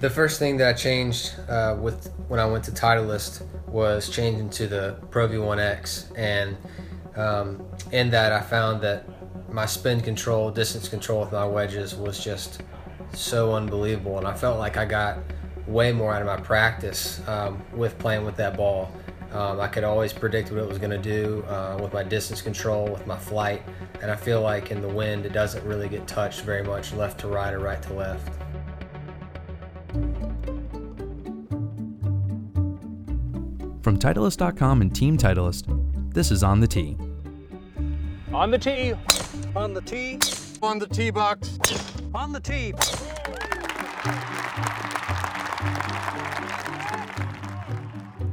The first thing that I changed with when I went to Titleist was changing to the Pro V1X, and in that I found that my spin control, distance control with my wedges was just so unbelievable, and I felt like I got way more out of my practice with playing with that ball. I could always predict what it was going to do with my distance control, with my flight, and I feel like in the wind it doesn't really get touched very much left to right or right to left. From Titleist.com and Team Titleist, this is On The Tee. On the tee. On the tee. On the tee box. On the tee.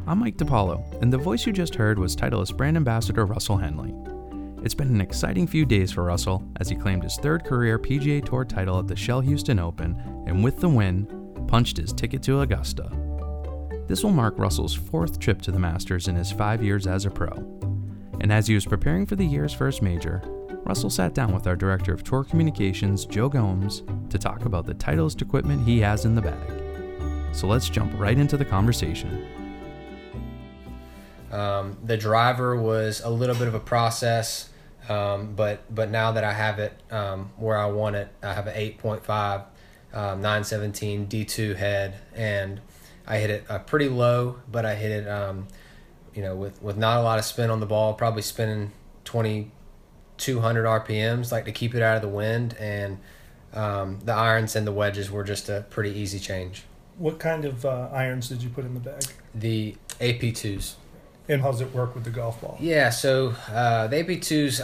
I'm Mike DiPaolo, and the voice you just heard was Titleist brand ambassador Russell Henley. It's been an exciting few days for Russell as he claimed his third career PGA Tour title at the Shell Houston Open, and with the win, punched his ticket to Augusta. This will mark Russell's fourth trip to the Masters in his 5 years as a pro. And as he was preparing for the year's first major, Russell sat down with our director of tour communications, Joe Gomes, to talk about the Titleist equipment he has in the bag. So let's jump right into the conversation. The driver was a little bit of a process, but now that I have it where I want it, I have an 8.5 917 D2 head, and I hit it pretty low, but I hit it with not a lot of spin on the ball, probably spinning 2,200 RPMs, like to keep it out of the wind, and the irons and the wedges were just a pretty easy change. What kind of irons did you put in the bag? The AP2s. And how does it work with the golf ball? Yeah, so the AP2s,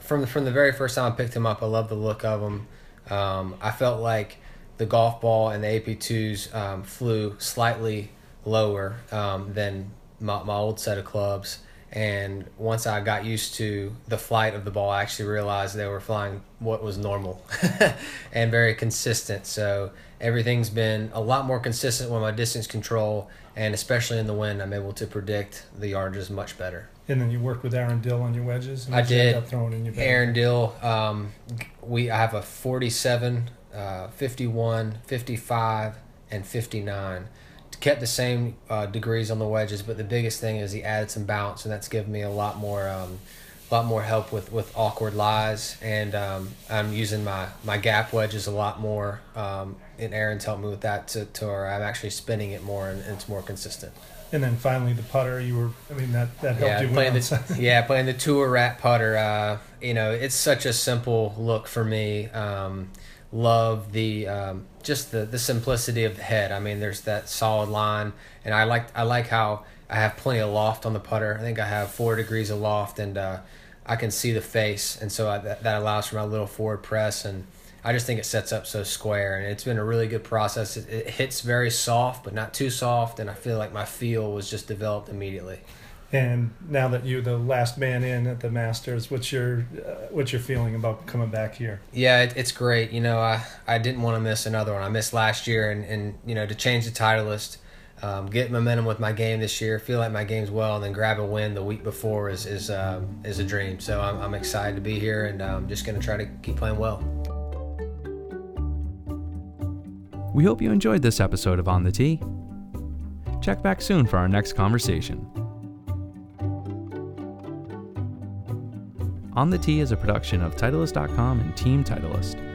from the very first time I picked them up, I loved the look of them. I felt like the golf ball and the AP2s flew slightly lower than my old set of clubs. And once I got used to the flight of the ball, I actually realized they were flying what was normal and very consistent. So everything's been a lot more consistent with my distance control, and especially in the wind, I'm able to predict the yardages much better. And then you worked with Aaron Dill on your wedges? And I did. Aaron Dill, I have a 47, 51, 55, and 59. Kept the same degrees on the wedges, but the biggest thing is he added some bounce, and that's given me a lot more help with awkward lies, and I'm using my gap wedges a lot more, and Aaron's helped me with that to where I'm actually spinning it more, and it's more consistent. And then finally the putter, that helped you win. Playing the Tour Rat putter, it's such a simple look for me. Love the just the simplicity of the head. I mean, there's that solid line, and I like how I have plenty of loft on the putter. I think I have 4 degrees of loft, and I can see the face, and so that allows for my little forward press, and I just think it sets up so square, and it's been a really good process. It hits very soft, but not too soft, and I feel like my feel was just developed immediately. And now that you're the last man in at the Masters, what's your feeling about coming back here? Yeah, it's great. I didn't want to miss another one. I missed last year, and to change the Titleist, get momentum with my game this year, feel like my game's well, and then grab a win the week before is a dream. So I'm excited to be here, and I'm just going to try to keep playing well. We hope you enjoyed this episode of On The Tee. Check back soon for our next conversation. On the Tee is a production of Titleist.com and Team Titleist.